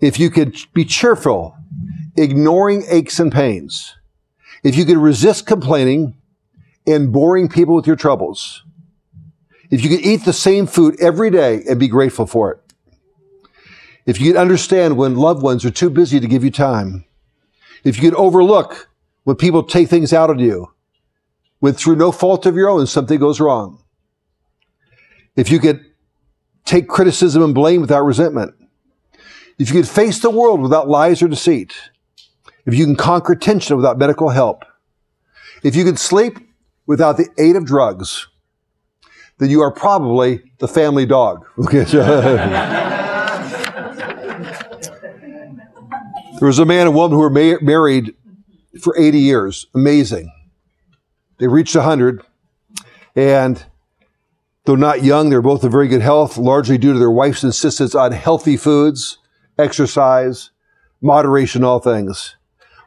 If you could be cheerful, ignoring aches and pains. If you could resist complaining and boring people with your troubles. If you could eat the same food every day and be grateful for it. If you could understand when loved ones are too busy to give you time. If you could overlook when people take things out of you, when through no fault of your own, something goes wrong. If you could take criticism and blame without resentment. If you could face the world without lies or deceit. If you can conquer tension without medical help. If you could sleep without the aid of drugs, then you are probably the family dog. There was a man and woman who were married for 80 years. Amazing. They reached 100, and though not young, they're both in very good health, largely due to their wife's insistence on healthy foods, exercise, moderation, all things.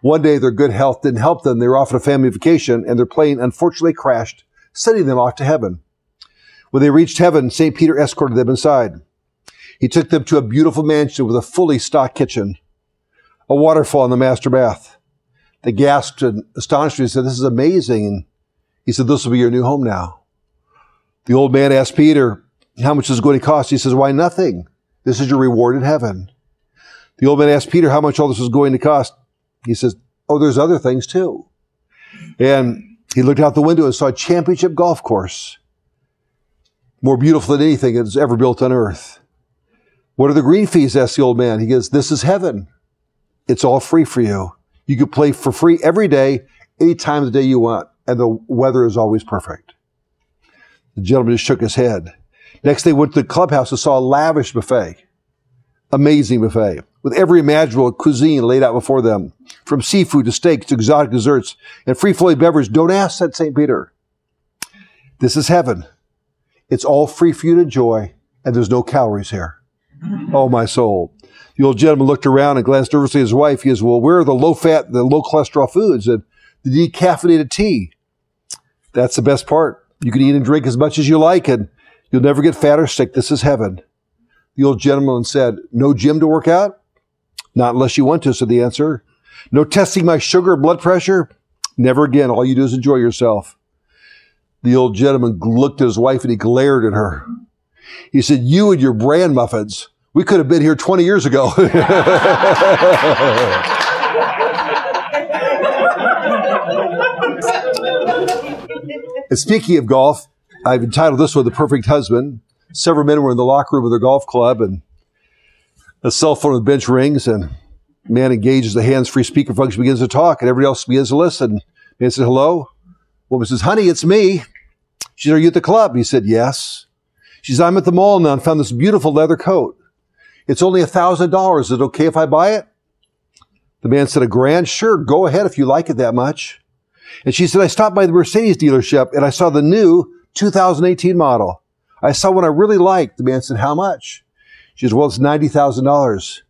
One day, their good health didn't help them. They were off on a family vacation, and their plane unfortunately crashed, sending them off to heaven. When they reached heaven, St. Peter escorted them inside. He took them to a beautiful mansion with a fully stocked kitchen, a waterfall and the master bath. They gasped in astonishment. He said, "This is amazing." And he said, "This will be your new home now." The old man asked Peter, "How much is it going to cost?" He says, "Why, nothing. This is your reward in heaven." The old man asked Peter how much all this was going to cost. He says, "Oh, there's other things too." And he looked out the window and saw a championship golf course, more beautiful than anything that's ever built on earth. "What are the green fees?" asked the old man. He goes, "This is heaven. It's all free for you. You can play for free every day, any time of the day you want. And the weather is always perfect." The gentleman just shook his head. Next they went to the clubhouse and saw a lavish buffet. Amazing buffet, with every imaginable cuisine laid out before them, from seafood to steaks to exotic desserts and free-flowing beverages. "Don't ask," said St. Peter. "This is heaven. It's all free for you to enjoy, and there's no calories here." Oh, my soul. The old gentleman looked around and glanced nervously at his wife. He says, "Well, where are the low-fat, the low-cholesterol foods and the decaffeinated tea?" That's the best part. You can eat and drink as much as you like, and you'll never get fat or sick. This is heaven. The old gentleman said, "No gym to work out?" "Not unless you want to," said the answer. "No testing my sugar or blood pressure?" "Never again. All you do is enjoy yourself." The old gentleman looked at his wife and he glared at her. He said, "You and your bran muffins. We could have been here 20 years ago." And speaking of golf, I've entitled this one, "The Perfect Husband." Several men were in the locker room of their golf club, and a cell phone on the bench rings, and the man engages the hands-free speaker function, begins to talk, and everybody else begins to listen. The man said, "Hello?" Woman says, "Honey, it's me." She said, "Are you at the club?" He said, "Yes." She says, "I'm at the mall now and found this beautiful leather coat. It's only $1,000. Is it okay if I buy it?" The man said, $1,000? Sure, go ahead if you like it that much." And she said, "I stopped by the Mercedes dealership, and I saw the new 2018 model. I saw one I really liked." The man said, "How much?" She said, "Well, it's $90,000.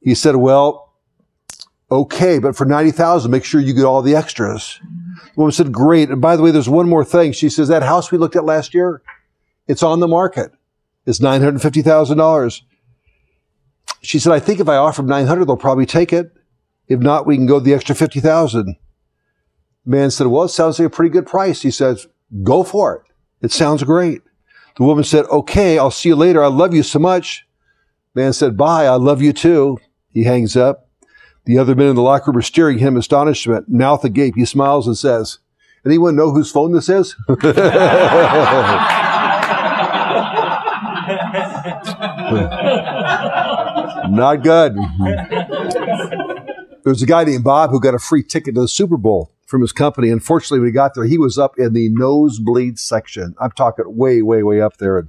He said, "Well, okay, but for $90,000, make sure you get all the extras." The woman said, "Great. And by the way, there's one more thing." She says, "That house we looked at last year, it's on the market. It's $950,000. She said, "I think if I offer them $900, they'll probably take it. If not, we can go the extra $50,000. The man said, "Well, it sounds like a pretty good price." He says, "Go for it. It sounds great." The woman said, "Okay, I'll see you later. I love you so much." Man said, "Bye. I love you too." He hangs up. The other men in the locker room are staring at him in astonishment, mouth agape. He smiles and says, "Anyone know whose phone this is?" Not good. There was a guy named Bob who got a free ticket to the Super Bowl from his company. Unfortunately, when he got there, he was up in the nosebleed section. I'm talking way, way, way up there. And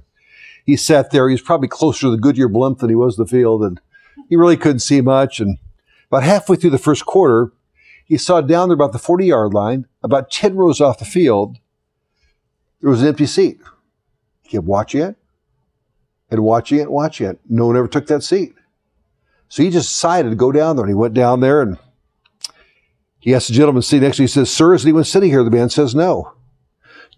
he sat there. He was probably closer to the Goodyear Blimp than he was the field, and he really couldn't see much. And about halfway through the first quarter, he saw down there about the 40-yard line, about 10 rows off the field, there was an empty seat. He kept watching it and watching it and watching it. No one ever took that seat. So he just decided to go down there, and he went down there, and he asked the gentleman sitting next to him, he says, "Sir, is anyone sitting here?" The man says, "No."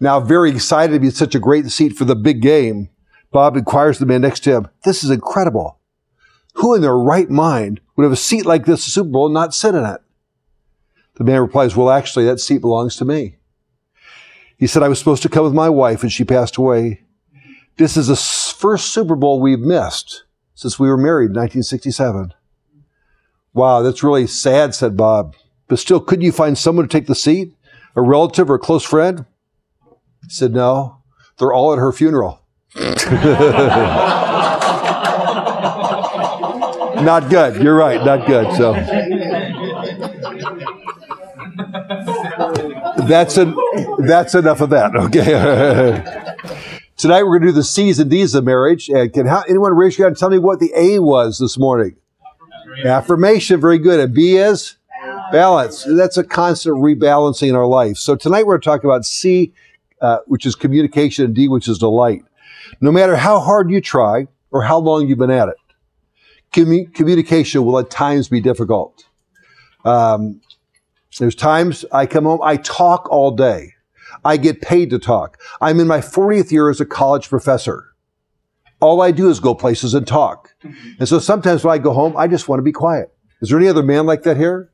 Now, very excited to be in such a great seat for the big game, Bob inquires to the man next to him, "This is incredible. Who in their right mind would have a seat like this at the Super Bowl and not sit in it? The man replies, well, actually, that seat belongs to me. He said, I was supposed to come with my wife, and she passed away. This is the first Super Bowl we've missed since we were married in 1967. Wow, that's really sad, said Bob. But still, couldn't you find someone to take the seat? A relative or a close friend? He said, no, they're all at her funeral. Not good. You're right. Not good. So that's enough of that. Okay. Tonight we're going to do the C's and D's of marriage. And can anyone raise your hand and tell me what the A was this morning? Affirmation. Very good. And B is balance. That's a constant rebalancing in our life. So tonight we're talking about C, which is communication, and D, which is delight. No matter how hard you try or how long you've been at it, communication will at times be difficult. There's times I come home, I talk all day. I get paid to talk. I'm in my 40th year as a college professor. All I do is go places and talk. And so sometimes when I go home, I just want to be quiet. Is there any other man like that here?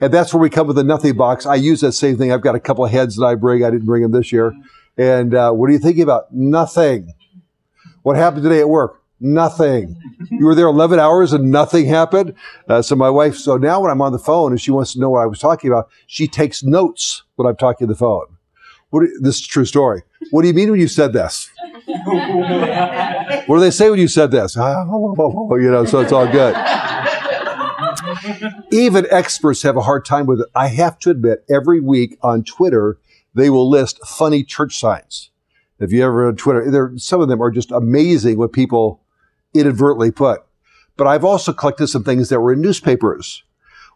And that's where we come with the nothing box. I use that same thing. I've got a couple of heads that I bring. I didn't bring them this year. And what are you thinking about? Nothing. What happened today at work? Nothing. You were there 11 hours and nothing happened. So now when I'm on the phone and she wants to know what I was talking about, she takes notes when I'm talking on the phone. This is a true story. What do you mean when you said this? What do they say when you said this? So it's all good. Even experts have a hard time with it. I have to admit, every week on Twitter, they will list funny church signs. If you ever on Twitter, some of them are just amazing what people inadvertently put. But I've also collected some things that were in newspapers.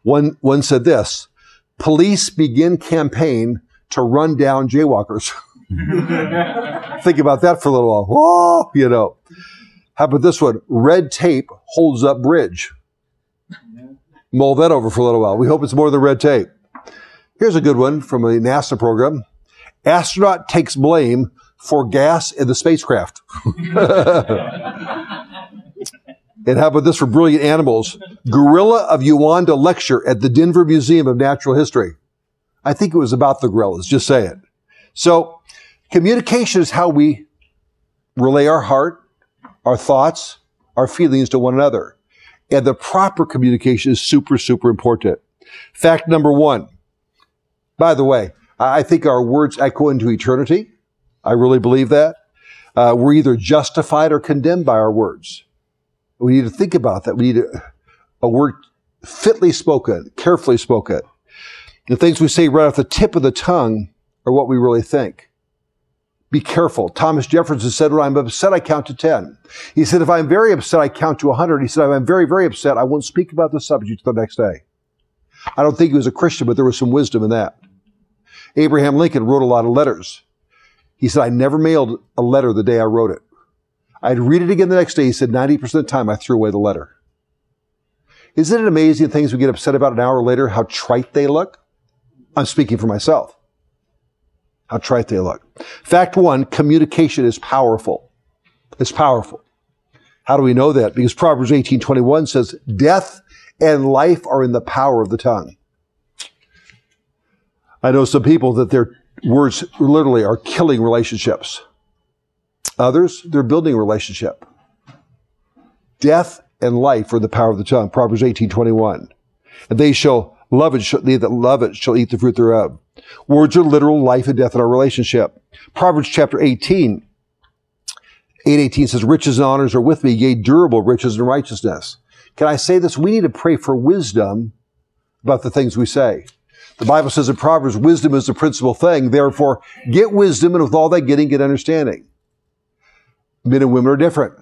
One said this: police begin campaign to run down jaywalkers. Think about that for a little while. Whoa, How about this one? Red tape holds up bridge. Mull that over for a little while. We hope it's more than red tape. Here's a good one from a NASA program. Astronaut takes blame for gas in the spacecraft. And how about this for brilliant animals? Gorilla of Uganda lecture at the Denver Museum of Natural History. I think it was about the gorillas, just say it. So communication is how we relay our heart, our thoughts, our feelings to one another. And the proper communication is super, super important. Fact number one, by the way, I think our words echo into eternity. I really believe that. We're either justified or condemned by our words. We need to think about that. We need a word fitly spoken, carefully spoken. The things we say right off the tip of the tongue are what we really think. Be careful. Thomas Jefferson said, when I'm upset, I count to 10. He said, if I'm very upset, I count to 100. He said, if I'm very, very upset, I won't speak about the subject until the next day. I don't think he was a Christian, but there was some wisdom in that. Abraham Lincoln wrote a lot of letters. He said, I never mailed a letter the day I wrote it. I'd read it again the next day. He said, 90% of the time I threw away the letter. Isn't it amazing things we get upset about an hour later, how trite they look? I'm speaking for myself. How trite they look. Fact one, communication is powerful. It's powerful. How do we know that? Because Proverbs 18:21 says, death and life are in the power of the tongue. I know some people that their words literally are killing relationships. Others, they're building a relationship. Death and life are the power of the tongue. Proverbs 18:21. And they that love it shall eat the fruit thereof. Words are literal life and death in our relationship. Proverbs chapter 8:18 says, riches and honors are with me, yea, durable riches and righteousness. Can I say this? We need to pray for wisdom about the things we say. The Bible says in Proverbs, wisdom is the principal thing. Therefore, get wisdom, and with all that getting, get understanding. Men and women are different,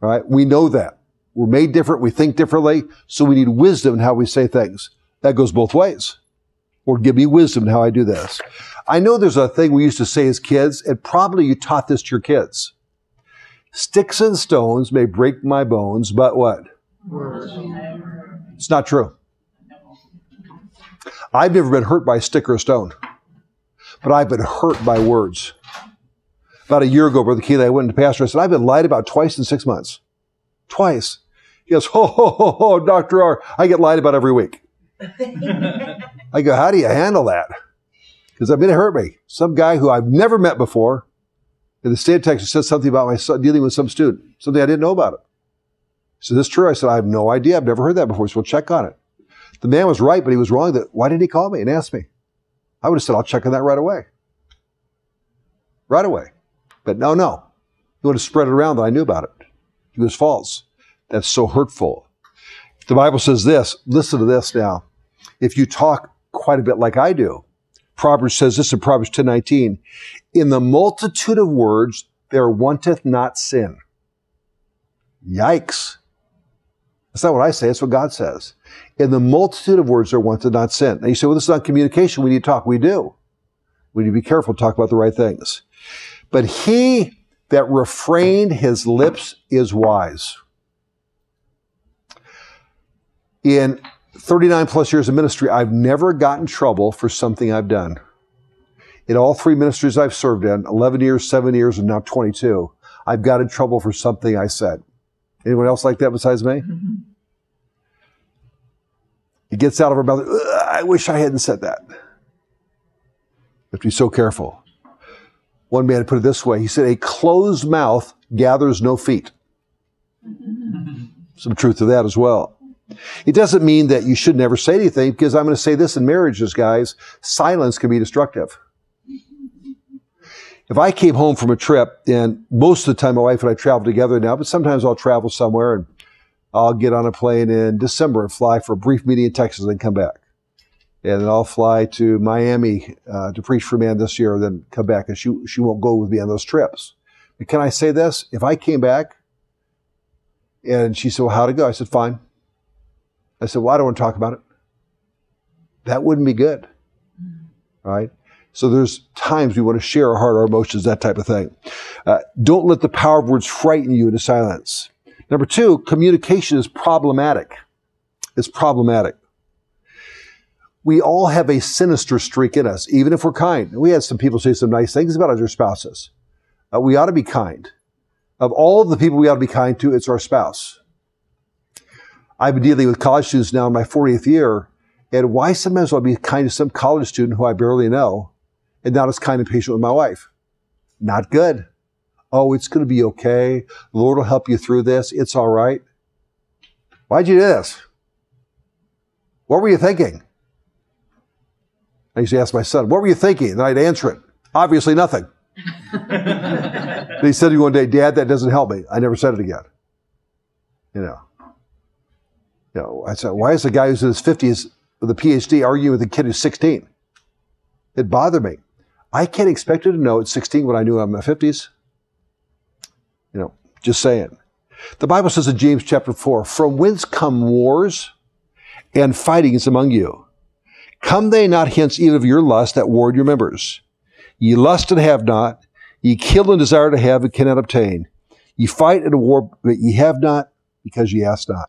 right? We know that. We're made different. We think differently. So we need wisdom in how we say things. That goes both ways. Lord, give me wisdom in how I do this. I know there's a thing we used to say as kids, and probably you taught this to your kids. Sticks and stones may break my bones, but what? Words. It's not true. I've never been hurt by a stick or a stone, but I've been hurt by words. About a year ago, Brother Keely, I went to pastor. I said, I've been lied about twice in 6 months. Twice. He goes, ho, ho, ho, ho, Dr. R, I get lied about every week. I go, how do you handle that? Because I mean, it hurt me. Some guy who I've never met before in the state of Texas said something about my son dealing with some student, something I didn't know about him. So this is true. I said, I have no idea. I've never heard that before. So we'll check on it. The man was right, but he was wrong. Why didn't he call me and ask me? I would have said, I'll check on that right away. Right away. But no. He would have spread it around that I knew about it. He was false. That's so hurtful. The Bible says this. Listen to this now. If you talk quite a bit like I do, Proverbs says this in Proverbs 10:19, in the multitude of words there wanteth not sin. Yikes. That's not what I say. That's what God says. In the multitude of words there wanteth not sin. Now you say, well, this is not communication. We need to talk. We do. We need to be careful to talk about the right things. But he that refrained his lips is wise. In 39 plus years of ministry, I've never gotten in trouble for something I've done. In all three ministries I've served in, 11 years, 7 years, and now 22, I've got in trouble for something I said. Anyone else like that besides me? Mm-hmm. It gets out of our mouth, I wish I hadn't said that. You have to be so careful. One man put it this way. He said, a closed mouth gathers no feet. Some truth to that as well. It doesn't mean that you should never say anything, because I'm going to say this in marriages, guys. Silence can be destructive. If I came home from a trip, and most of the time my wife and I travel together now, but sometimes I'll travel somewhere and I'll get on a plane in December and fly for a brief meeting in Texas and then come back. And then I'll fly to Miami to preach for man this year and then come back. And she won't go with me on those trips. But can I say this? If I came back and she said, well, how'd it go? I said, fine. I said, well, I don't want to talk about it. That wouldn't be good. All right? So there's times we want to share our heart, our emotions, that type of thing. Don't let the power of words frighten you into silence. Number two, communication is problematic. It's problematic. We all have a sinister streak in us, even if we're kind. We had some people say some nice things about our spouses. We ought to be kind. Of all the people we ought to be kind to, it's our spouse. I've been dealing with college students now in my 40th year, and why sometimes I'll be kind to some college student who I barely know, and not as kind and patient with my wife. Not good. Oh, it's going to be okay. The Lord will help you through this. It's all right. Why'd you do this? What were you thinking? I used to ask my son, what were you thinking? And I'd answer it. Obviously nothing. And he said to me one day, Dad, that doesn't help me. I never said it again. You know, I said, why is the guy who's in his 50s with a PhD arguing with a kid who's 16? It bothered me. I can't expect you to know at 16 what I knew in my 50s. You know, just saying. The Bible says in James chapter 4, from whence come wars and fightings among you? Come they not hence even of your lust that warred your members? Ye lust and have not, ye kill and desire to have and cannot obtain. Ye fight and war, but ye have not, because ye ask not.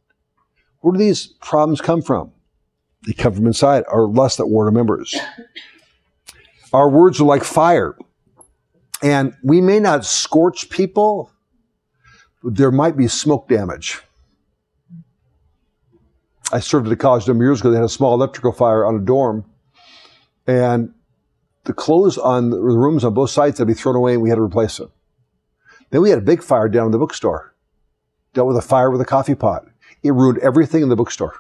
Where do these problems come from? They come from inside, our lust that warred our members. Our words are like fire. And we may not scorch people, but there might be smoke damage. I served at a college a number of years ago. They had a small electrical fire on a dorm. And the clothes on the rooms on both sides had to be thrown away, and we had to replace them. Then we had a big fire down in the bookstore. Dealt with a fire with a coffee pot. It ruined everything in the bookstore.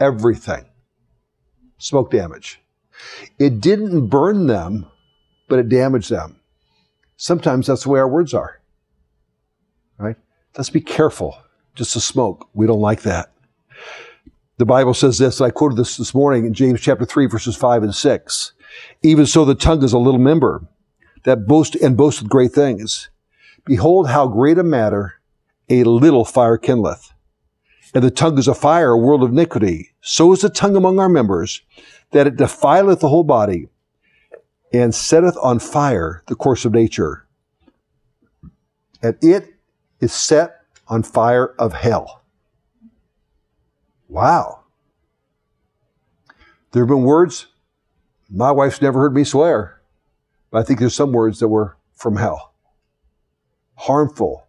Everything. Smoke damage. It didn't burn them, but it damaged them. Sometimes that's the way our words are. Right? Let's be careful. Just the smoke. We don't like that. The Bible says this, and I quoted this morning in James chapter 3, verses 5 and 6. Even so the tongue is a little member that boasteth great things. Behold how great a matter a little fire kindleth. And the tongue is a fire, a world of iniquity. So is the tongue among our members, that it defileth the whole body, and setteth on fire the course of nature. And it is set on fire of hell. Wow. There have been words, my wife's never heard me swear, but I think there's some words that were from hell. Harmful,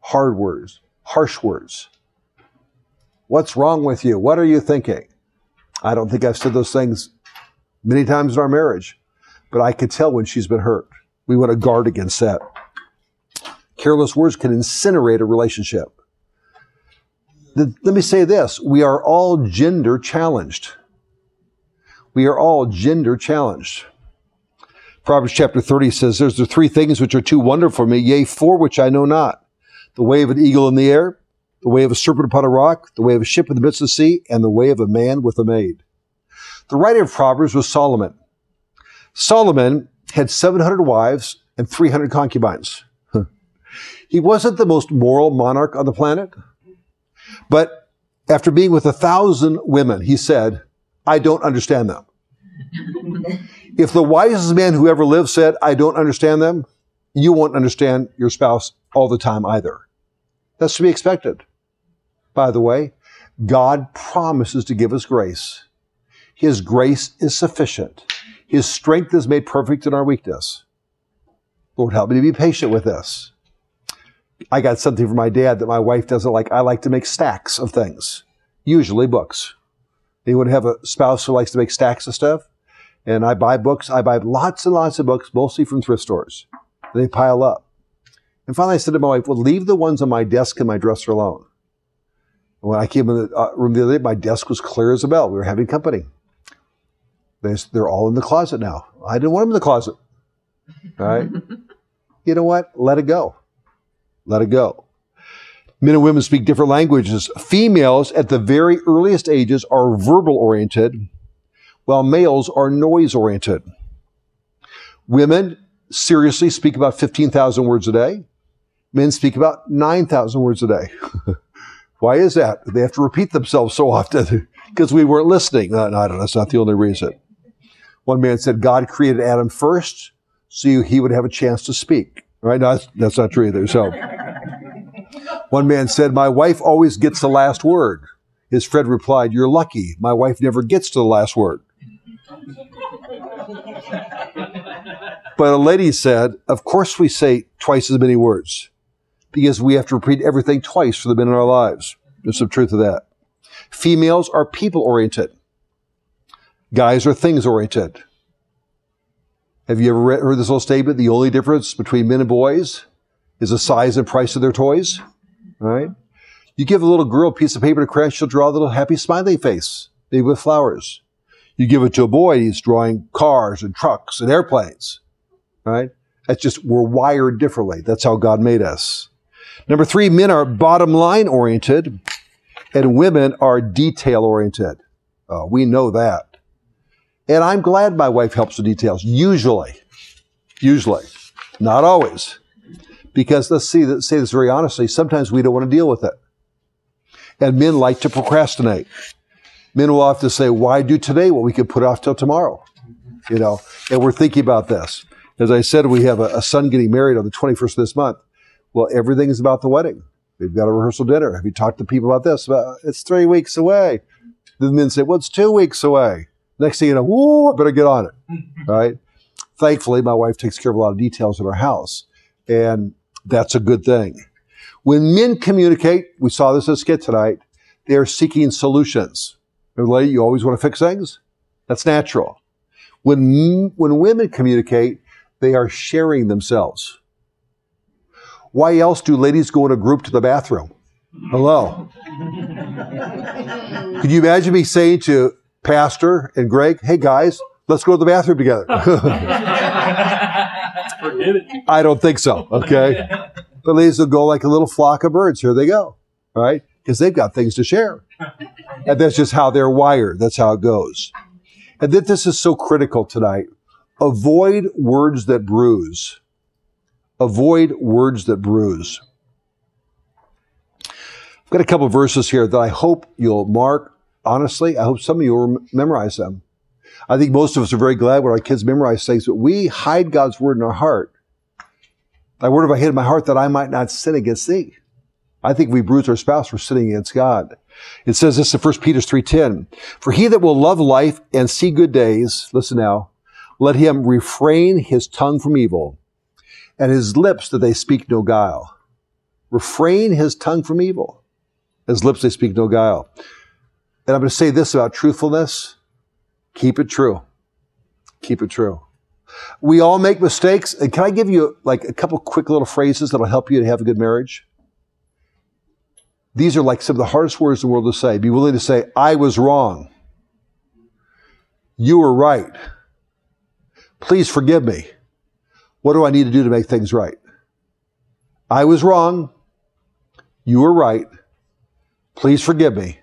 hard words, harsh words. What's wrong with you? What are you thinking? I don't think I've said those things many times in our marriage, but I could tell when she's been hurt. We want to guard against that. Careless words can incinerate a relationship. Let me say this. We are all gender challenged. We are all gender challenged. Proverbs chapter 30 says, there's the three things which are too wonderful for me, yea, four which I know not. The way of an eagle in the air, the way of a serpent upon a rock, the way of a ship in the midst of the sea, and the way of a man with a maid. The writer of Proverbs was Solomon. Solomon had 700 wives and 300 concubines. He wasn't the most moral monarch on the planet, but after being with 1,000 women, he said, I don't understand them. If the wisest man who ever lived said, I don't understand them, you won't understand your spouse all the time either. That's to be expected. By the way, God promises to give us grace. His grace is sufficient. His strength is made perfect in our weakness. Lord, help me to be patient with this. I got something from my dad that my wife doesn't like. I like to make stacks of things, usually books. Anyone have a spouse who likes to make stacks of stuff? And I buy books. I buy lots and lots of books, mostly from thrift stores. They pile up. And finally I said to my wife, well, leave the ones on my desk and my dresser alone. And when I came in the room the other day, my desk was clear as a bell. We were having company. They're all in the closet now. I didn't want them in the closet. All right? You know what? Let it go. Let it go. Men and women speak different languages. Females at the very earliest ages are verbal-oriented, while males are noise-oriented. Women seriously speak about 15,000 words a day. Men speak about 9,000 words a day. Why is that? They have to repeat themselves so often because we weren't listening. No, I don't know. That's not the only reason. One man said, God created Adam first so he would have a chance to speak. Right? No, that's not true either. So one man said, my wife always gets the last word. His friend replied, you're lucky. My wife never gets to the last word. But a lady said, of course we say twice as many words because we have to repeat everything twice for the men in our lives. There's some truth to that. Females are people-oriented. Guys are things-oriented. Have you ever heard this little statement? The only difference between men and boys is the size and price of their toys. All right? You give a little girl a piece of paper to crayon, she'll draw a little happy smiley face, maybe with flowers. You give it to a boy, he's drawing cars and trucks and airplanes. All right? That's just, we're wired differently. That's how God made us. Number three, men are bottom line oriented and women are detail oriented. Oh, we know that. And I'm glad my wife helps with details, usually, not always. Because let's say this very honestly, sometimes we don't want to deal with it. And men like to procrastinate. Men will often say, why do today what we could put off till tomorrow? You know, and we're thinking about this. As I said, we have a son getting married on the 21st of this month. Well, everything is about the wedding. We've got a rehearsal dinner. Have you talked to people about this? It's 3 weeks away. The men say, well, it's 2 weeks away. Next thing you know, whoa, I better get on it, right? Thankfully, my wife takes care of a lot of details in our house, and that's a good thing. When men communicate, we saw this at Skit tonight, they are seeking solutions. Remember, lady, you always want to fix things? That's natural. When women communicate, they are sharing themselves. Why else do ladies go in a group to the bathroom? Hello. Could you imagine me saying to Pastor and Greg, hey guys, let's go to the bathroom together. Forget it. I don't think so, okay? But ladies will go like a little flock of birds. Here they go, right? Because they've got things to share. And that's just how they're wired. That's how it goes. And that this is so critical tonight. Avoid words that bruise. Avoid words that bruise. I've got a couple of verses here that I hope you'll mark. Honestly, I hope some of you will memorize them. I think most of us are very glad when our kids memorize things, but we hide God's word in our heart. Thy word have I hid in my heart that I might not sin against thee. I think we bruise our spouse for sinning against God. It says this in 1 Peter 3:10. For he that will love life and see good days, listen now, let him refrain his tongue from evil and his lips that they speak no guile. Refrain his tongue from evil. As lips they speak no guile. And I'm going to say this about truthfulness. Keep it true. Keep it true. We all make mistakes. And can I give you like a couple quick little phrases that will help you to have a good marriage? These are like some of the hardest words in the world to say. Be willing to say, I was wrong. You were right. Please forgive me. What do I need to do to make things right? I was wrong. You were right. Please forgive me.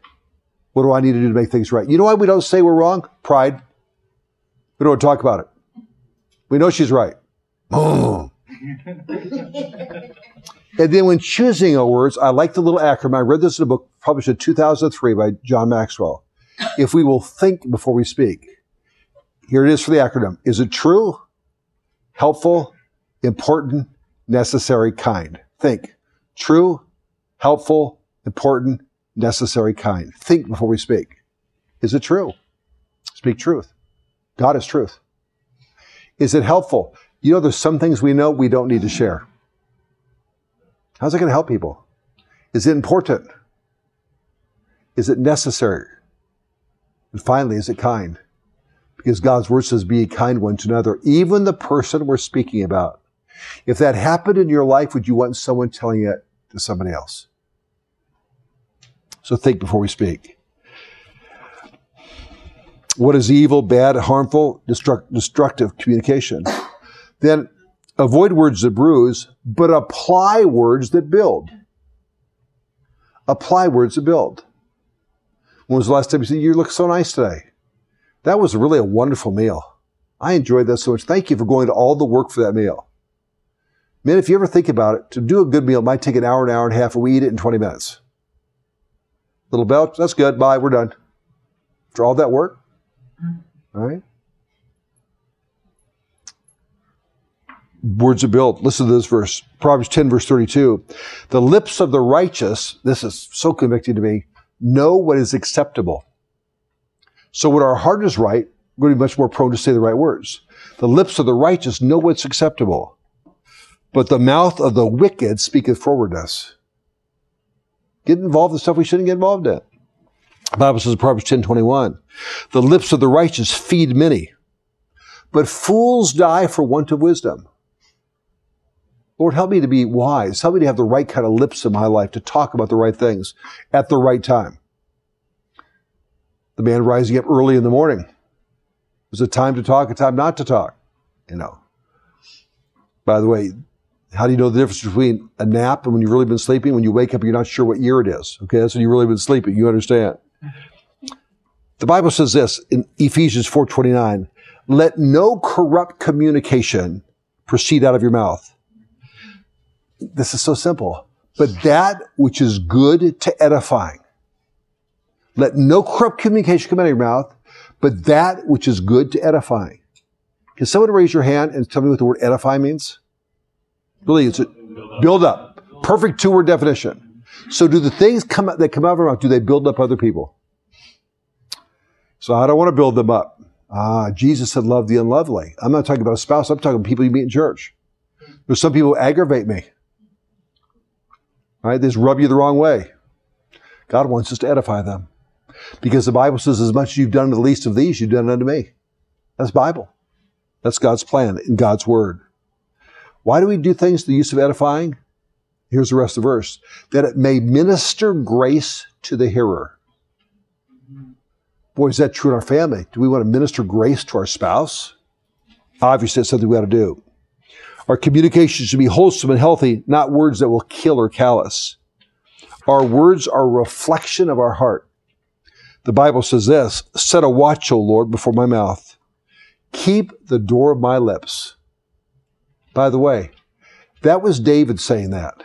What do I need to do to make things right? You know why we don't say we're wrong? Pride. We don't talk about it. We know she's right. Oh. And then when choosing our words, I like the little acronym. I read this in a book published in 2003 by John Maxwell. If we will think before we speak. Here it is for the acronym. Is it true, helpful, important, necessary, kind? Think. True, helpful, important, necessary, kind. Think before we speak. Is it true? Speak truth. God is truth. Is it helpful? You know, there's some things we know we don't need to share. How's it going to help people? Is it important? Is it necessary? And finally, is it kind? Because God's word says, be kind one to another, even the person we're speaking about. If that happened in your life, would you want someone telling it to somebody else? So think before we speak. What is evil, bad, harmful, destructive communication? Then avoid words that bruise, but apply words that build. Apply words that build. When was the last time you said, you look so nice today? That was really a wonderful meal. I enjoyed that so much. Thank you for going to all the work for that meal. Man, if you ever think about it, to do a good meal it might take an hour and a half, and we eat it in 20 minutes. Little belch, that's good, bye, we're done. After all that work, all right? Words are built. Listen to this verse, Proverbs 10, verse 32. The lips of the righteous, this is so convicting to me, know what is acceptable. So when our heart is right, we're going to be much more prone to say the right words. The lips of the righteous know what's acceptable, but the mouth of the wicked speaketh forwardness. Get involved in stuff we shouldn't get involved in. The Bible says in Proverbs 10:21, the lips of the righteous feed many, but fools die for want of wisdom. Lord, help me to be wise. Help me to have the right kind of lips in my life to talk about the right things at the right time. The man rising up early in the morning. There's a time to talk, a time not to talk, you know. By the way, how do you know the difference between a nap and when you've really been sleeping? When you wake up, you're not sure what year it is. Okay, that's when you've really been sleeping. You understand. The Bible says this in Ephesians 4:29, let no corrupt communication proceed out of your mouth. This is so simple. But that which is good to edifying. Let no corrupt communication come out of your mouth, but that which is good to edifying. Can someone raise your hand and tell me what the word edify means? Really, it's a build up. Perfect two-word definition. So do the things that come out of our mouth, do they build up other people? So I don't want to build them up. Jesus said, love the unlovely. I'm not talking about a spouse. I'm talking about people you meet in church. There's some people who aggravate me. All right, they just rub you the wrong way. God wants us to edify them. Because the Bible says, as much as you've done to the least of these, you've done unto me. That's Bible. That's God's plan in God's word. Why do we do things, the use of edifying? Here's the rest of the verse. That it may minister grace to the hearer. Boy, is that true in our family? Do we want to minister grace to our spouse? Obviously, it's something we ought to do. Our communication should be wholesome and healthy, not words that will kill or callous. Our words are a reflection of our heart. The Bible says this, set a watch, O Lord, before my mouth. Keep the door of my lips. By the way, that was David saying that.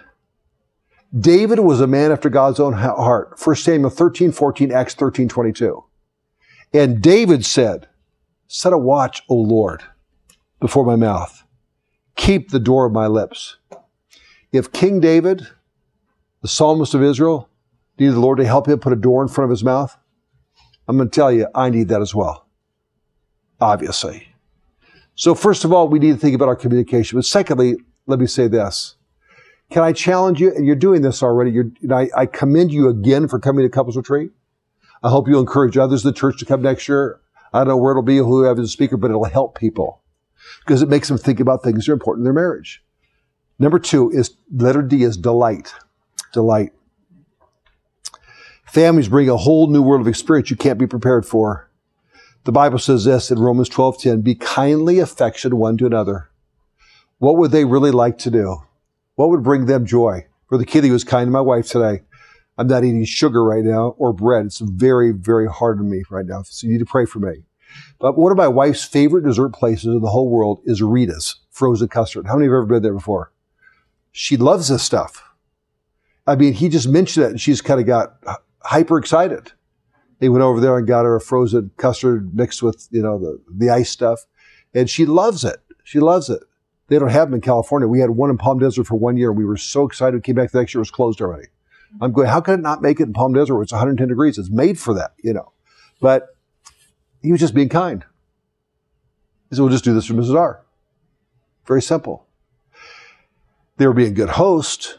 David was a man after God's own heart. 1 Samuel 13:14, Acts 13:22. And David said, set a watch, O Lord, before my mouth. Keep the door of my lips. If King David, the psalmist of Israel, needed the Lord to help him put a door in front of his mouth, I'm going to tell you, I need that as well. Obviously. So first of all, we need to think about our communication. But secondly, let me say this. Can I challenge you? You're doing this already. I commend you again for coming to Couples Retreat. I hope you encourage others in the church to come next year. I don't know where it'll be, whoever the speaker, but it'll help people because it makes them think about things that are important in their marriage. Number two is, letter D is delight. Delight. Families bring a whole new world of experience you can't be prepared for. The Bible says this in Romans 12:10, be kindly affectioned one to another. What would they really like to do? What would bring them joy? Brother Keely was kind to my wife today. I'm not eating sugar right now or bread. It's very, very hard on me right now, so you need to pray for me. But one of my wife's favorite dessert places in the whole world is Rita's, frozen custard. How many have ever been there before? She loves this stuff. I mean, he just mentioned it, and she's kind of got hyper excited. They went over there and got her a frozen custard mixed with, you know, the ice stuff, and she loves it. She loves it. They don't have them in California. We had one in Palm Desert for 1 year. We were so excited. We came back the next year. It was closed already. I'm going, how could it not make it in Palm Desert where it's 110 degrees? It's made for that, you know. But he was just being kind. He said, we'll just do this for Mrs. R. Very simple. They were being good hosts,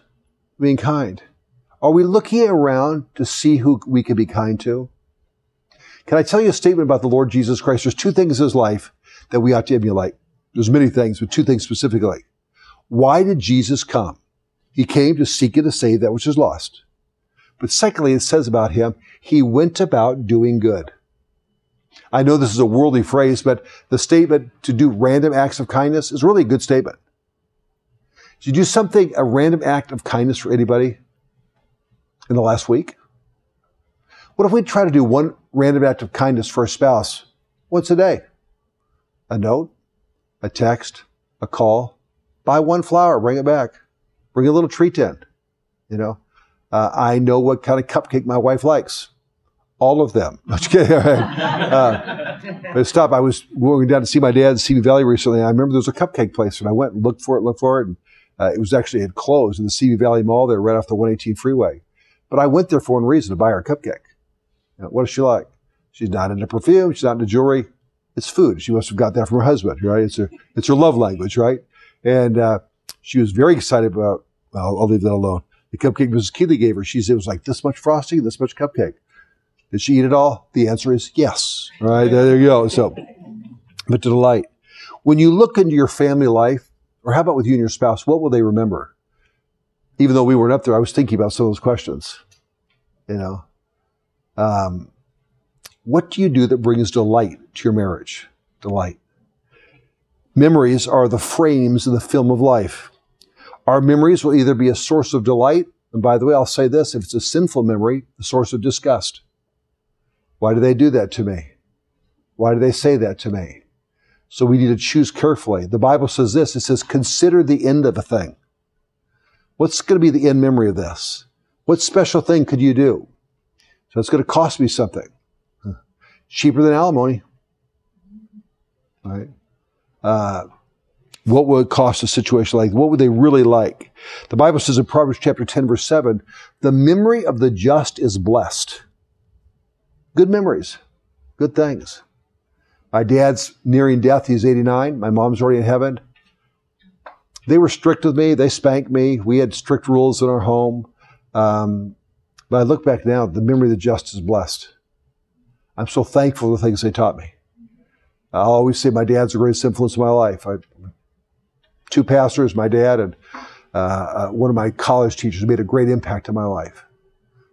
being kind. Are we looking around to see who we can be kind to? Can I tell you a statement about the Lord Jesus Christ? There's two things in his life that we ought to emulate. There's many things, but two things specifically. Why did Jesus come? He came to seek and to save that which is lost. But secondly, it says about him, he went about doing good. I know this is a worldly phrase, but the statement to do random acts of kindness is really a good statement. Did you do a random act of kindness for anybody in the last week? What if we try to do one random act of kindness for a spouse once a day? A note? A text, a call, buy one flower, bring it back, bring a little treat in, you know. I know what kind of cupcake my wife likes, all of them. I'm just kidding. But stop. I was going down to see my dad in CV Valley recently, and I remember there was a cupcake place, and I went and looked for it, and it was actually, it had closed in the CV Valley Mall there right off the 118 freeway. But I went there for one reason, to buy her a cupcake. You know, what does she like? She's not into perfume, she's not into jewelry. It's food. She must have got that from her husband, right? It's her love language, right? And she was very excited about, I'll leave that alone. The cupcake Mrs. Keeley gave her, it was like this much frosting, this much cupcake. Did she eat it all? The answer is yes, right? There you go. So, but to delight. When you look into your family life, or how about with you and your spouse, what will they remember? Even though we weren't up there, I was thinking about some of those questions, you know. What do you do that brings delight to your marriage? Delight. Memories are the frames in the film of life. Our memories will either be a source of delight, and by the way, I'll say this, if it's a sinful memory, a source of disgust. Why do they do that to me? Why do they say that to me? So we need to choose carefully. The Bible says this, it says, consider the end of a thing. What's going to be the end memory of this? What special thing could you do? So it's going to cost me something. Cheaper than alimony, right? What would it cost a situation like? What would they really like? The Bible says in Proverbs chapter 10, verse 7, the memory of the just is blessed. Good memories, good things. My dad's nearing death. He's 89. My mom's already in heaven. They were strict with me. They spanked me. We had strict rules in our home. But I look back now, the memory of the just is blessed. I'm so thankful for the things they taught me. I always say my dad's the greatest influence in my life. Two pastors, my dad, and one of my college teachers made a great impact on my life.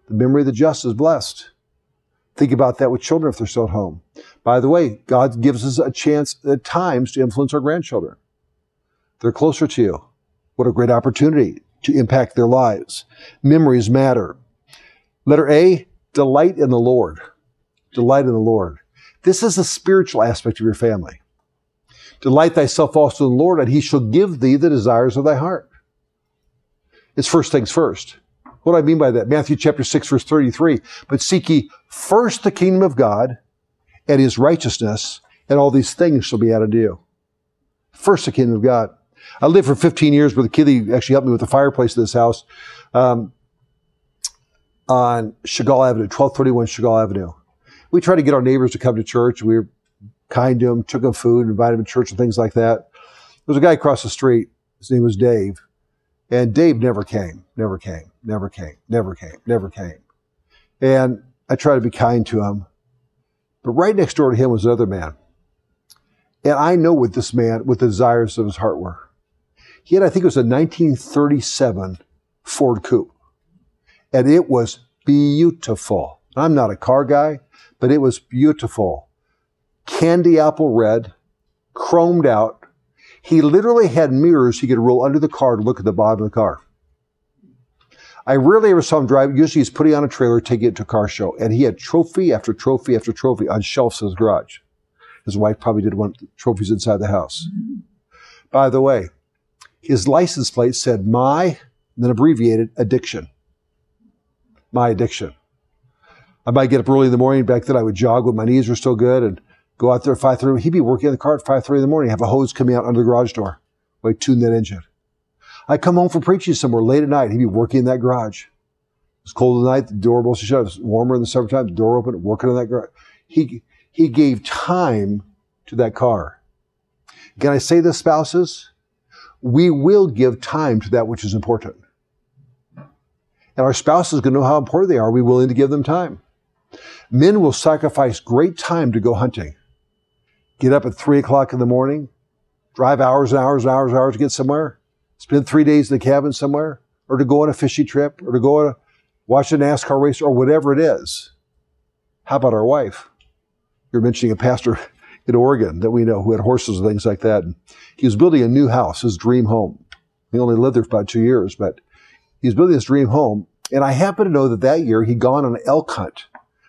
The memory of the just is blessed. Think about that with children if they're still at home. By the way, God gives us a chance at times to influence our grandchildren. They're closer to you. What a great opportunity to impact their lives. Memories matter. Letter A, delight in the Lord. Delight in the Lord. This is the spiritual aspect of your family. Delight thyself also in the Lord, and he shall give thee the desires of thy heart. It's first things first. What do I mean by that? Matthew chapter 6, verse 33. But seek ye first the kingdom of God and his righteousness, and all these things shall be added to you. First the kingdom of God. I lived for 15 years with a kid that actually helped me with the fireplace of this house on Chagall Avenue, 1231 Chagall Avenue. We tried to get our neighbors to come to church. We were kind to them, took them food, invited them to church and things like that. There was a guy across the street. His name was Dave. And Dave never came. And I tried to be kind to him. But right next door to him was another man. And I know what this man, what the desires of his heart were. He had, I think it was a 1937 Ford Coupe. And it was beautiful. I'm not a car guy, but it was beautiful. Candy apple red, chromed out. He literally had mirrors he could roll under the car to look at the bottom of the car. I rarely ever saw him drive. Usually he's putting on a trailer, taking it to a car show. And he had trophy after trophy after trophy on shelves in his garage. His wife probably did want trophies inside the house. By the way, his license plate said, my, and then abbreviated, addiction. My addiction. I might get up early in the morning. Back then I would jog when my knees were still good and go out there at 5:30. He'd be working in the car at 5:30 in the morning, have a hose coming out under the garage door. I'd tune that engine. I'd come home from preaching somewhere late at night. He'd be working in that garage. It was cold at night. The door was shut. It was warmer in the summertime. The door opened, working in that garage. He gave time to that car. Can I say this, spouses? We will give time to that which is important. And our spouses can know how important they are. Are we willing to give them time? Men will sacrifice great time to go hunting. Get up at 3 o'clock in the morning, drive hours and hours and hours and hours to get somewhere, spend 3 days in the cabin somewhere, or to go on a fishing trip, or to go on a, watch a NASCAR race, or whatever it is. How about our wife? You're mentioning a pastor in Oregon that we know who had horses and things like that. He was building a new house, his dream home. He only lived there for about 2 years, but he was building his dream home. And I happen to know that that year he'd gone on an elk hunt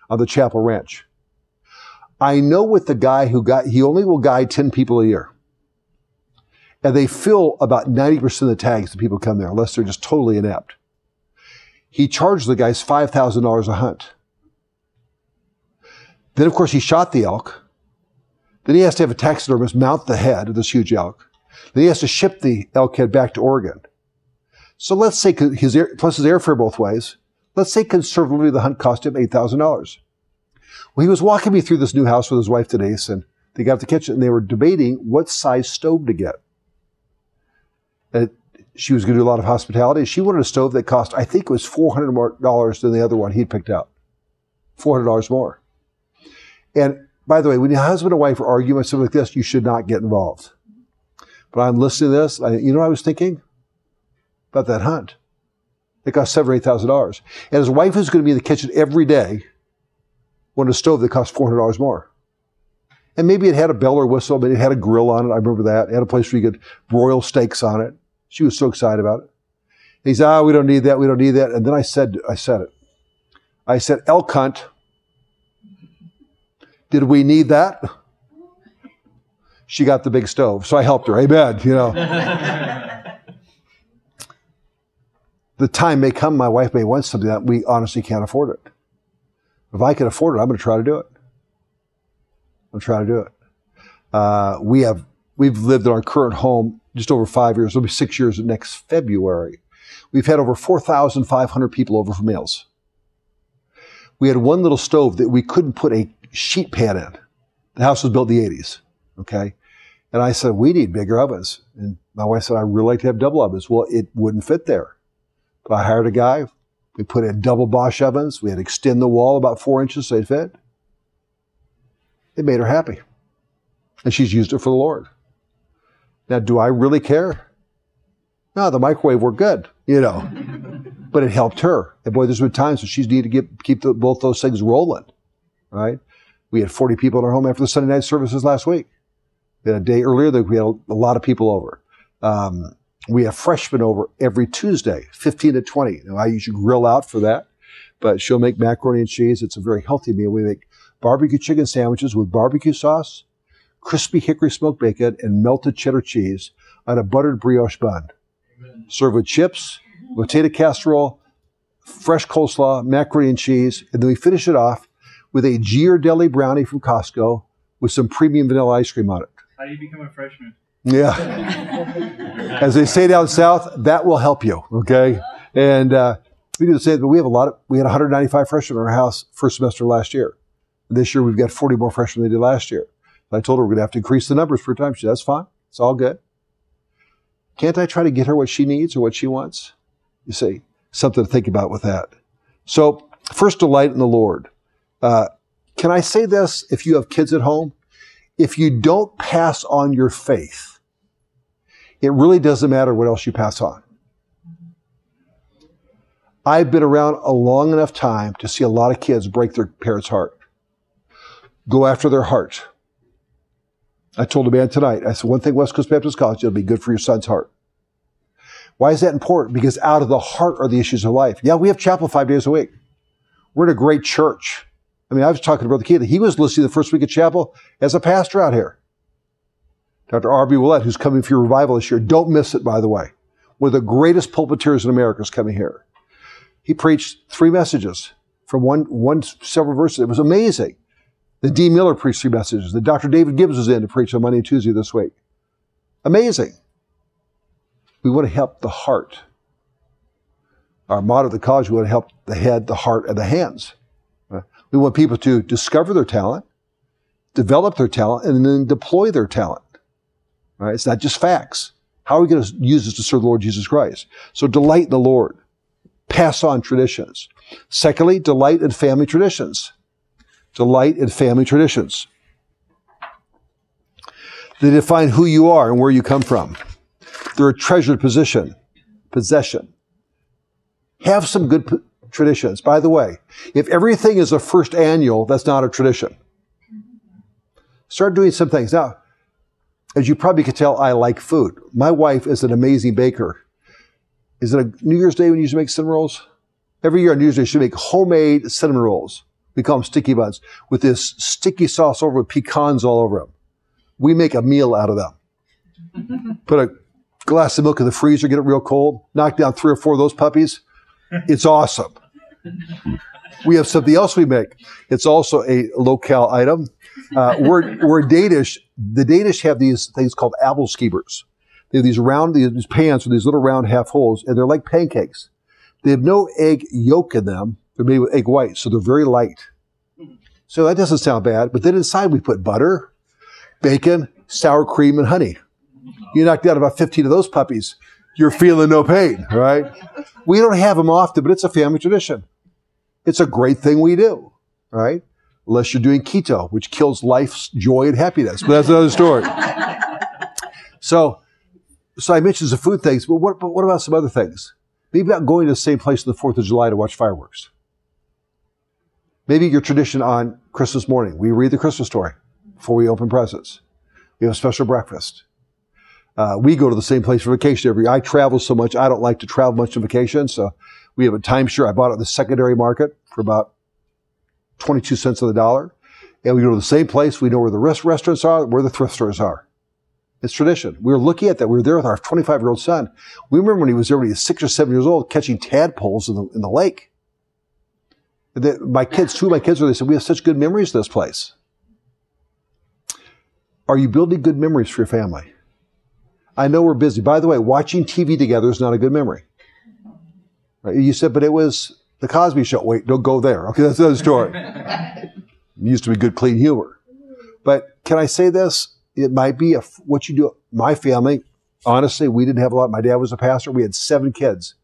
on the Chapel Ranch. I know with the guy who got, he only will guide 10 people a year. And they fill about 90% of the tags that people come there, unless they're just totally inept. He charged the guys $5,000 a hunt. Then, of course, he shot the elk. Then he has to have a taxidermist mount the head of this huge elk. Then he has to ship the elk head back to Oregon. So let's say, plus his airfare both ways, let's say conservatively the hunt cost him $8,000. Well, he was walking me through this new house with his wife today, and they got to the kitchen, and they were debating what size stove to get. And she was going to do a lot of hospitality. She wanted a stove that cost, I think it was $400 more than the other one he'd picked out. $400 more. And by the way, when your husband and wife are arguing about something like this, you should not get involved. But I'm listening to this. You know what I was thinking? About that hunt. It cost $7,000 or $8,000. And his wife is going to be in the kitchen every day on a stove that cost $400 more. And maybe it had a bell or whistle, but it had a grill on it. I remember that. It had a place where you could broil steaks on it. She was so excited about it. And he said, we don't need that. We don't need that. And then I said it. I said, elk hunt. Did we need that? She got the big stove. So I helped her. Amen. You know. The time may come, my wife may want something that we honestly can't afford it. If I can afford it, I'm going to try to do it. We've lived in our current home just over 5 years. It'll be 6 years next February. We've had over 4,500 people over for meals. We had one little stove that we couldn't put a sheet pan in. The house was built in the 80s, okay? And I said, we need bigger ovens. And my wife said, I really like to have double ovens. Well, it wouldn't fit there. But I hired a guy. We put in double Bosch ovens. We had to extend the wall about 4 inches so they'd fit. It made her happy. And she's used it for the Lord. Now, do I really care? No, the microwave worked good, you know. But it helped her. And boy, there's been times when she's needed to keep both those things rolling, right? We had 40 people in our home after the Sunday night services last week. We had a day earlier that we had a lot of people over. We have freshmen over every Tuesday, 15 to 20. Now, I usually grill out for that, but she'll make macaroni and cheese. It's a very healthy meal. We make barbecue chicken sandwiches with barbecue sauce, crispy hickory smoked bacon, and melted cheddar cheese on a buttered brioche bun. Amen. Served with chips, potato casserole, fresh coleslaw, macaroni and cheese, and then we finish it off with a Giardelli brownie from Costco with some premium vanilla ice cream on it. How do you become a freshman? Yeah. As they say down south, that will help you, okay? And we do say that we had 195 freshmen in our house first semester last year. This year we've got 40 more freshmen than they did last year. I told her we're going to have to increase the numbers for a time. She said, that's fine. It's all good. Can't I try to get her what she needs or what she wants? You see, something to think about with that. So, first, delight in the Lord. Can I say this if you have kids at home? If you don't pass on your faith, it really doesn't matter what else you pass on. I've been around a long enough time to see a lot of kids break their parents' heart. Go after their heart. I told a man tonight, I said, one thing West Coast Baptist College, it'll be good for your son's heart. Why is that important? Because out of the heart are the issues of life. Yeah, we have chapel 5 days a week. We're in a great church. I mean, I was talking to Brother Keely. He was listening the first week of chapel as a pastor out here. Dr. R.B. Willett, who's coming for your revival this year. Don't miss it, by the way. One of the greatest pulpiteers in America is coming here. He preached 3 messages from one several verses. It was amazing. The D. Miller preached 3 messages. The Dr. David Gibbs was in to preach on Monday and Tuesday this week. Amazing. We want to help the heart. Our motto at the college, we want to help the head, the heart, and the hands. We want people to discover their talent, develop their talent, and then deploy their talent. Right? It's not just facts. How are we going to use this to serve the Lord Jesus Christ? So delight in the Lord. Pass on traditions. Secondly, delight in family traditions. Delight in family traditions. They define who you are and where you come from. They're a treasured possession. Have some good traditions. By the way, if everything is a first annual, that's not a tradition. Start doing some things. Now, as you probably could tell, I like food. My wife is an amazing baker. Is it a New Year's Day when you used to make cinnamon rolls? Every year on New Year's Day, she make homemade cinnamon rolls. We call them sticky buns, with this sticky sauce over with pecans all over them. We make a meal out of them. Put a glass of milk in the freezer, get it real cold, knock down 3 or 4 of those puppies. It's awesome. We have something else we make. It's also a locale item. We're Danish. The Danish have these things called appelskivers. They have these round, these pans with these little round half holes, and they're like pancakes. They have no egg yolk in them. They're made with egg whites, so they're very light. So that doesn't sound bad, but then inside we put butter, bacon, sour cream, and honey. You knocked out about 15 of those puppies, you're feeling no pain, right? We don't have them often, but it's a family tradition. It's a great thing we do, right? Unless you're doing keto, which kills life's joy and happiness, but that's another story. So I mentioned some food things, but what about some other things? Maybe not going to the same place on the 4th of July to watch fireworks. Maybe your tradition on Christmas morning, we read the Christmas story before we open presents. We have a special breakfast. We go to the same place for vacation every year. I travel so much, I don't like to travel much on vacation, so we have a timeshare. I bought it at the secondary market for about 22 cents on the dollar. And we go to the same place. We know where the restaurants are, where the thrift stores are. It's tradition. We were looking at that. We were there with our 25-year-old son. We remember when he was there when he was 6 or 7 years old, catching tadpoles in the lake. And two of my kids were there. They said, we have such good memories of this place. Are you building good memories for your family? I know we're busy. By the way, watching TV together is not a good memory. Right? You said, but it was the Cosby Show. Wait, don't go there. Okay, that's another story. It used to be good, clean humor. But can I say this? It might be what you do. My family, honestly, we didn't have a lot. My dad was a pastor. We had 7 kids.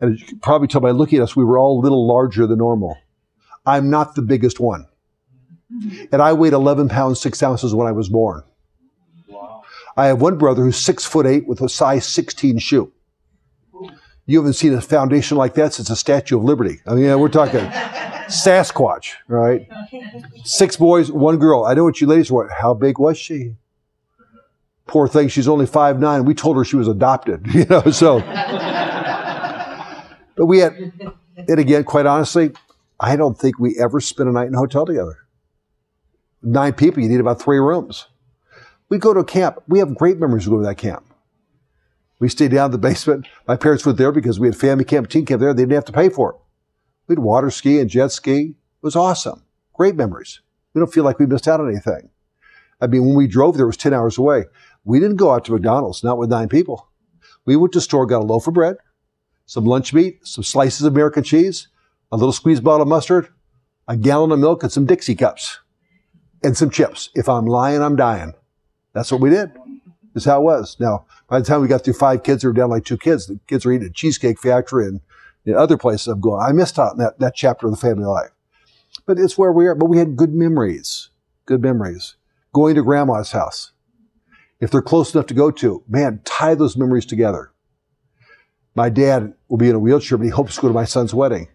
And as you can probably tell by looking at us, we were all a little larger than normal. I'm not the biggest one. And I weighed 11 pounds, 6 ounces when I was born. I have one brother who's 6'8" with a size 16 shoe. You haven't seen a foundation like that since the Statue of Liberty. I mean, we're talking Sasquatch, right? 6 boys, 1 girl. I know what you ladies want. How big was she? Poor thing, she's only 5'9". We told her she was adopted, so. But we had, and again, quite honestly, I don't think we ever spent a night in a hotel together. 9 people, you need about 3 rooms. We go to a camp. We have great memories of going to that camp. We stayed down in the basement. My parents were there because we had family camp, teen camp there. They didn't have to pay for it. We'd water ski and jet ski. It was awesome. Great memories. We don't feel like we missed out on anything. I mean, when we drove there, it was 10 hours away. We didn't go out to McDonald's, not with 9 people. We went to the store, got a loaf of bread, some lunch meat, some slices of American cheese, a little squeezed bottle of mustard, a gallon of milk, and some Dixie cups, and some chips. If I'm lying, I'm dying. That's what we did. is how it was. Now, by the time we got through 5 kids, we were down like 2 kids. The kids were eating at Cheesecake Factory and other places. I'm going, I missed out on that chapter of the family life. But it's where we are. But we had good memories. Good memories. Going to grandma's house. If they're close enough to go to, man, tie those memories together. My dad will be in a wheelchair, but he hopes to go to my son's wedding.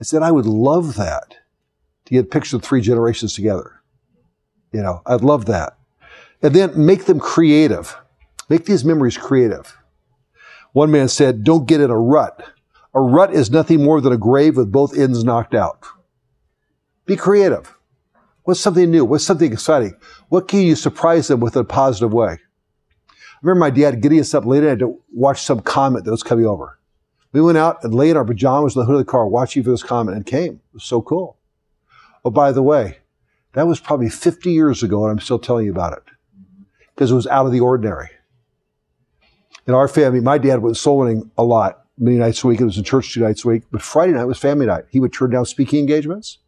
I said, I would love that, to get a picture of 3 generations together. You know, I'd love that. And then make them creative. Make these memories creative. One man said, don't get in a rut. A rut is nothing more than a grave with both ends knocked out. Be creative. What's something new? What's something exciting? What can you surprise them with in a positive way? I remember my dad getting us up late at night to watch some comet that was coming over. We went out and lay in our pajamas in the hood of the car watching for this comet, and it came. It was so cool. Oh, by the way, that was probably 50 years ago, and I'm still telling you about it because it was out of the ordinary. In our family, my dad went soul winning a lot, many nights a week. It was in church 2 nights a week, but Friday night was family night. He would turn down speaking engagements,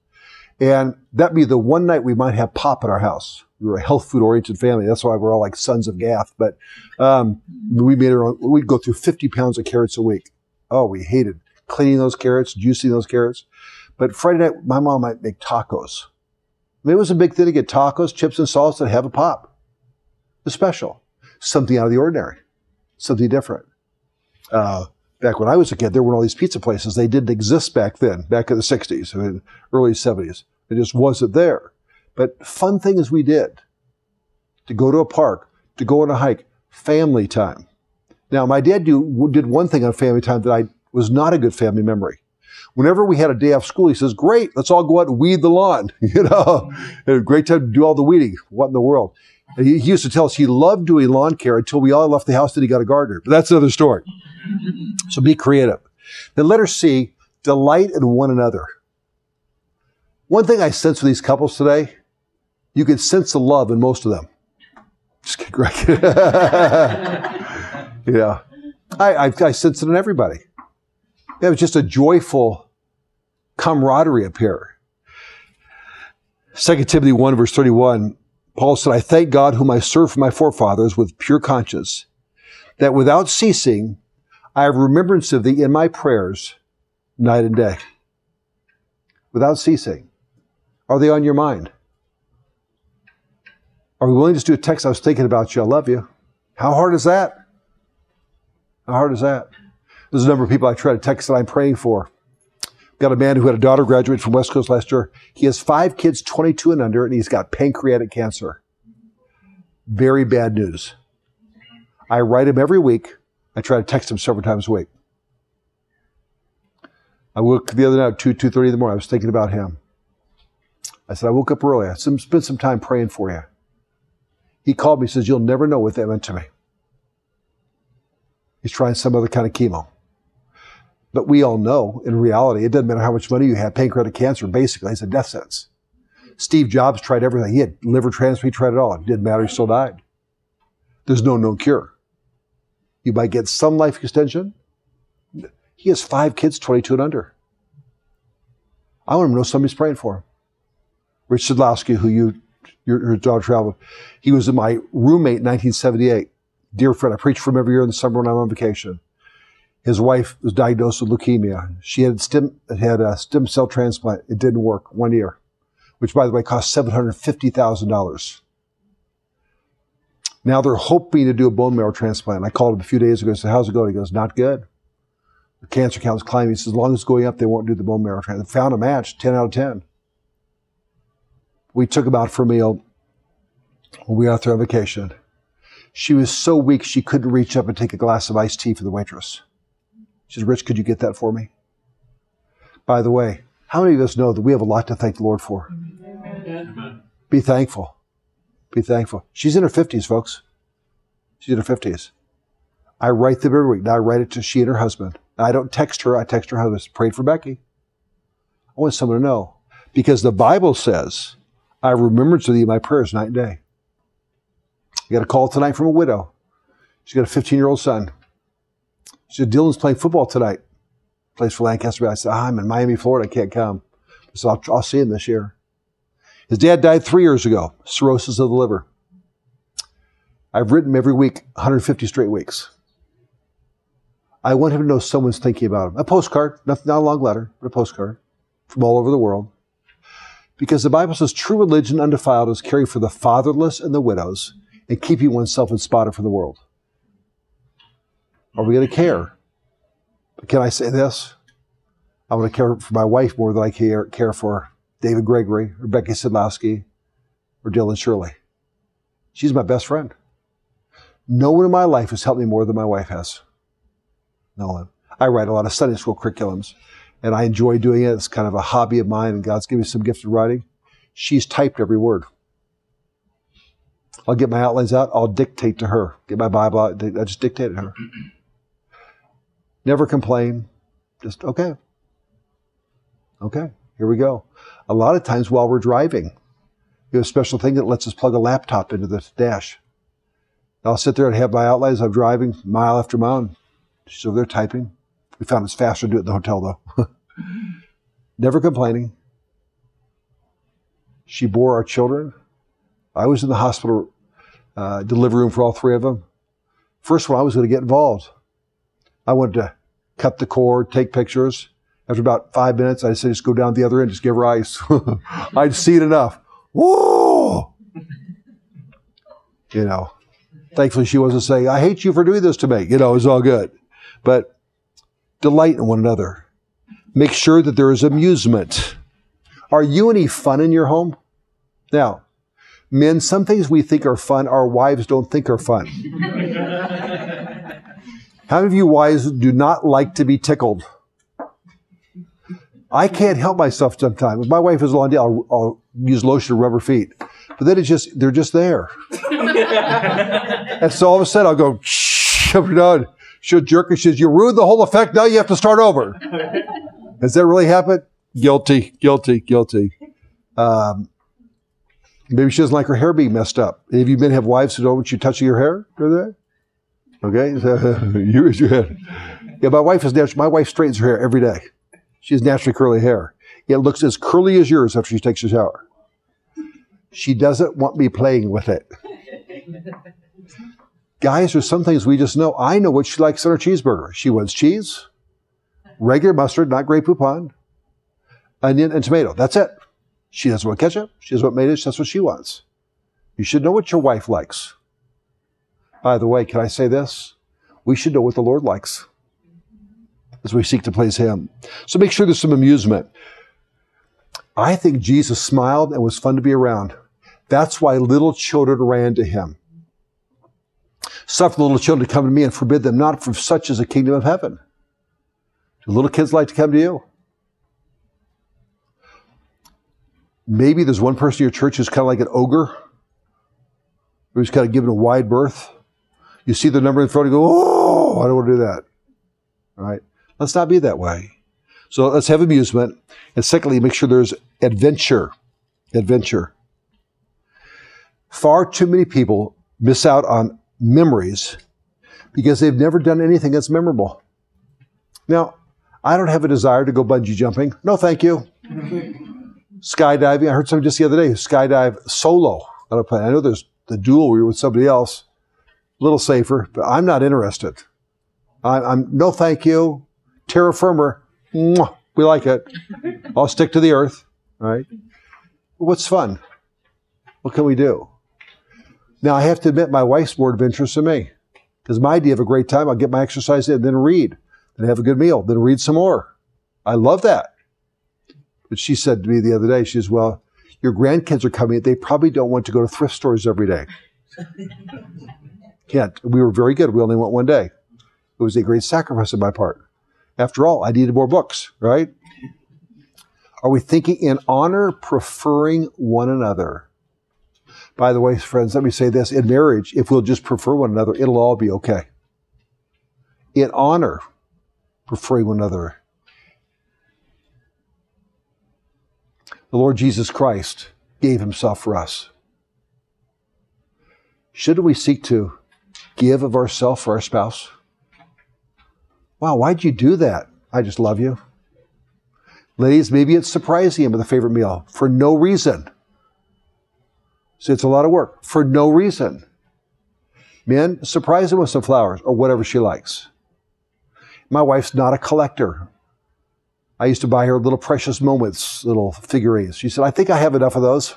and that'd be the one night we might have pop at our house. We were a health food oriented family. That's why we're all like sons of Gath. But we made our own. We'd go through 50 pounds of carrots a week. Oh, we hated cleaning those carrots, juicing those carrots. But Friday night, my mom might make tacos. I mean, it was a big thing to get tacos, chips, and salsa, and have a pop. It was special. Something out of the ordinary. Something different. Back when I was a kid, there weren't all these pizza places. They didn't exist back then, back in the 60s, I mean, early 70s. It just wasn't there. But fun things we did, to go to a park, to go on a hike, family time. Now, my dad did one thing on family time that was not a good family memory. Whenever we had a day off school, he says, great, let's all go out and weed the lawn. You know, it was a great time to do all the weeding. What in the world? And he used to tell us he loved doing lawn care until we all left the house and he got a gardener. But that's another story. So be creative. Then letter C, delight in one another. One thing I sense with these couples today, you can sense the love in most of them. Just kidding, Greg. Yeah. I sense it in everybody. It was just a joyful camaraderie up here. 2 Timothy 1, verse 31, Paul said, I thank God whom I served for my forefathers with pure conscience, that without ceasing I have remembrance of thee in my prayers night and day. Without ceasing. Are they on your mind? Are we willing to just do a text? I was thinking about you. I love you. How hard is that? How hard is that? There's a number of people I try to text that I'm praying for. Got a man who had a daughter graduate from West Coast last year. He has 5 kids, 22 and under, and he's got pancreatic cancer. Very bad news. I write him every week. I try to text him several times a week. I woke up the other night at 2:30 in the morning. I was thinking about him. I said, I woke up early. I said, spent some time praying for you. He called me and says, you'll never know what that meant to me. He's trying some other kind of chemo. But we all know, in reality, it doesn't matter how much money you have. Pancreatic cancer, basically, it's a death sentence. Steve Jobs tried everything. He had liver transplant, he tried it all. It didn't matter, he still died. There's no known cure. You might get some life extension. He has 5 kids, 22 and under. I want him to know somebody's praying for him. Rich Sadlowski, who your daughter traveled, he was my roommate in 1978. Dear friend, I preach for him every year in the summer when I'm on vacation. His wife was diagnosed with leukemia. She had a stem cell transplant. It didn't work 1 year, which, by the way, cost $750,000. Now they're hoping to do a bone marrow transplant. I called him a few days ago and said, how's it going? He goes, not good. The cancer count's climbing. He says, as long as it's going up, they won't do the bone marrow transplant. They found a match, 10 out of 10. We took him out for a meal when we got there on vacation. She was so weak, she couldn't reach up and take a glass of iced tea for the waitress. She said, Rich, could you get that for me? By the way, how many of us know that we have a lot to thank the Lord for? Amen. Be thankful. Be thankful. She's in her 50s, folks. She's in her 50s. I write them every week. Now I write it to she and her husband. I don't text her. I text her husband. Prayed for Becky. I want someone to know. Because the Bible says, I remember to thee my prayers night and day. I got a call tonight from a widow. She's got a 15-year-old son. She said, Dylan's playing football tonight. Plays for Lancaster. I said, I'm in Miami, Florida. I can't come. I said, I'll see him this year. His dad died 3 years ago. Cirrhosis of the liver. I've written him every week, 150 straight weeks. I want him to know someone's thinking about him. A postcard, not a long letter, but a postcard from all over the world. Because the Bible says, true religion undefiled is caring for the fatherless and the widows and keeping oneself unspotted from the world. Are we going to care? But can I say this? I want to care for my wife more than I care for David Gregory or Becky Sidlowski or Dylan Shirley. She's my best friend. No one in my life has helped me more than my wife has. No one. I write a lot of Sunday school curriculums, and I enjoy doing it. It's kind of a hobby of mine, and God's given me some gift of writing. She's typed every word. I'll get my outlines out. I'll dictate to her. Get my Bible out. I just dictate to her. Never complain. Just, okay. Okay, here we go. A lot of times while we're driving, we have a special thing that lets us plug a laptop into the dash. I'll sit there and have my outlines. I'm driving mile after mile. She's over there typing. We found it's faster to do it in the hotel, though. Never complaining. She bore our children. I was in the hospital delivery room for all three of them. First one, I was going to get involved. I wanted to cut the cord, take pictures. After about 5 minutes, I said, just go down the other end, just give her ice. I'd seen enough. Whoa! You know. Thankfully, she wasn't saying, I hate you for doing this to me. You know, it's all good. But delight in one another. Make sure that there is amusement. Are you any fun in your home? Now, men, some things we think are fun, our wives don't think are fun. How many of you wives do not like to be tickled? I can't help myself sometimes. If my wife is long day, I'll use lotion to rub her feet. But then it's just, they're just there. And so all of a sudden I'll go, shh, she'll jerk and she says, you ruined the whole effect, now you have to start over. Has that really happened? Guilty. Maybe she doesn't like her hair being messed up. Have you men have wives who don't want you touching your hair? Remember that? Okay, so, you raise your head. Yeah, my wife is natural. My wife straightens her hair every day. She has naturally curly hair. It looks as curly as yours after she takes a shower. She doesn't want me playing with it. Guys, there's some things we just know. I know what she likes on her cheeseburger. She wants cheese, regular mustard, not Grey Poupon, onion, and tomato. That's it. She doesn't want ketchup. She doesn't want mayonnaise. That's what she wants. You should know what your wife likes. By the way, can I say this? We should know what the Lord likes as we seek to please Him. So make sure there's some amusement. I think Jesus smiled and was fun to be around. That's why little children ran to Him. Suffer little children to come to me and forbid them not, for such is the kingdom of heaven. Do little kids like to come to you? Maybe there's one person in your church who's kind of like an ogre, who's kind of given a wide berth. You see the number in front and go, oh, I don't want to do that. All right? Let's not be that way. So let's have amusement. And secondly, make sure there's adventure. Adventure. Far too many people miss out on memories because they've never done anything that's memorable. Now, I don't have a desire to go bungee jumping. No, thank you. Skydiving. I heard somebody just the other day skydive solo on a plane. I know there's the duel where you're with somebody else. A little safer, but I'm not interested. I'm no, thank you. Terra firma. Mwah, we like it. I'll stick to the earth. All right. What's fun? What can we do? Now, I have to admit, my wife's more adventurous than me. Because my idea of a great time, I'll get my exercise in, then read, then have a good meal, then read some more. I love that. But she said to me the other day, she says, well, your grandkids are coming. They probably don't want to go to thrift stores every day. Can't. We were very good. We only went one day. It was a great sacrifice on my part. After all, I needed more books, right? Are we thinking in honor, preferring one another? By the way, friends, let me say this. In marriage, if we'll just prefer one another, it'll all be okay. In honor, preferring one another. The Lord Jesus Christ gave Himself for us. Shouldn't we seek to give of ourselves for our spouse? Wow, why'd you do that? I just love you. Ladies, maybe it's surprising him with a favorite meal for no reason. So it's a lot of work for no reason. Men, surprise them with some flowers or whatever she likes. My wife's not a collector. I used to buy her little precious moments, little figurines. She said, I think I have enough of those.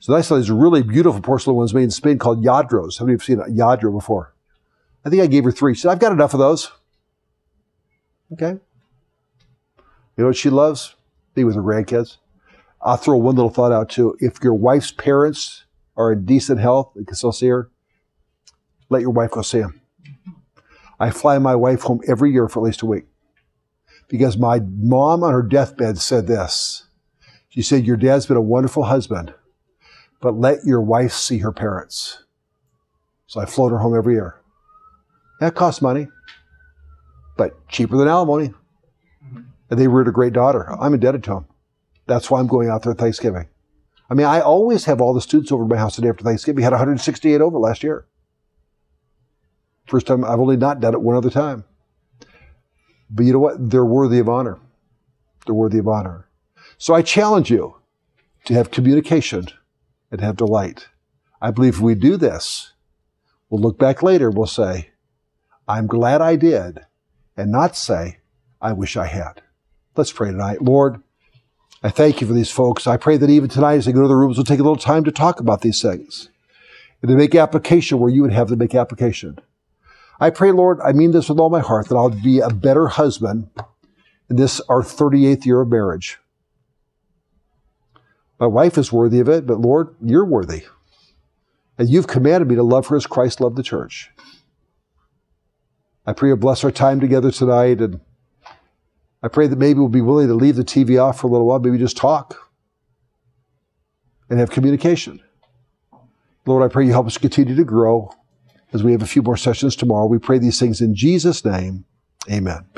So I saw these really beautiful porcelain ones made in Spain called Yadros. Have you ever seen a Yadro before? I think I gave her 3. She said, I've got enough of those. Okay. You know what she loves? Be with her grandkids. I'll throw one little thought out too. If your wife's parents are in decent health, they can still see her, let your wife go see them. I fly my wife home every year for at least a week because my mom on her deathbed said this. She said, your dad's been a wonderful husband, but let your wife see her parents. So I float her home every year. That costs money, but cheaper than alimony. And they reared a great daughter. I'm indebted to them. That's why I'm going out there at Thanksgiving. I mean, I always have all the students over to my house the day after Thanksgiving. We had 168 over last year. First time, I've only not done it one other time. But you know what? They're worthy of honor. They're worthy of honor. So I challenge you to have communication and have delight. I believe if we do this, we'll look back later, we'll say, I'm glad I did, and not say, I wish I had. Let's pray tonight. Lord, I thank you for these folks. I pray that even tonight as they go to their rooms, we'll take a little time to talk about these things and to make application where you would have them make application. I pray, Lord, I mean this with all my heart, that I'll be a better husband in this, our 38th year of marriage. My wife is worthy of it, but Lord, you're worthy. And you've commanded me to love her as Christ loved the church. I pray you'll bless our time together tonight, and I pray that maybe we'll be willing to leave the TV off for a little while, maybe just talk and have communication. Lord, I pray you help us continue to grow as we have a few more sessions tomorrow. We pray these things in Jesus' name. Amen.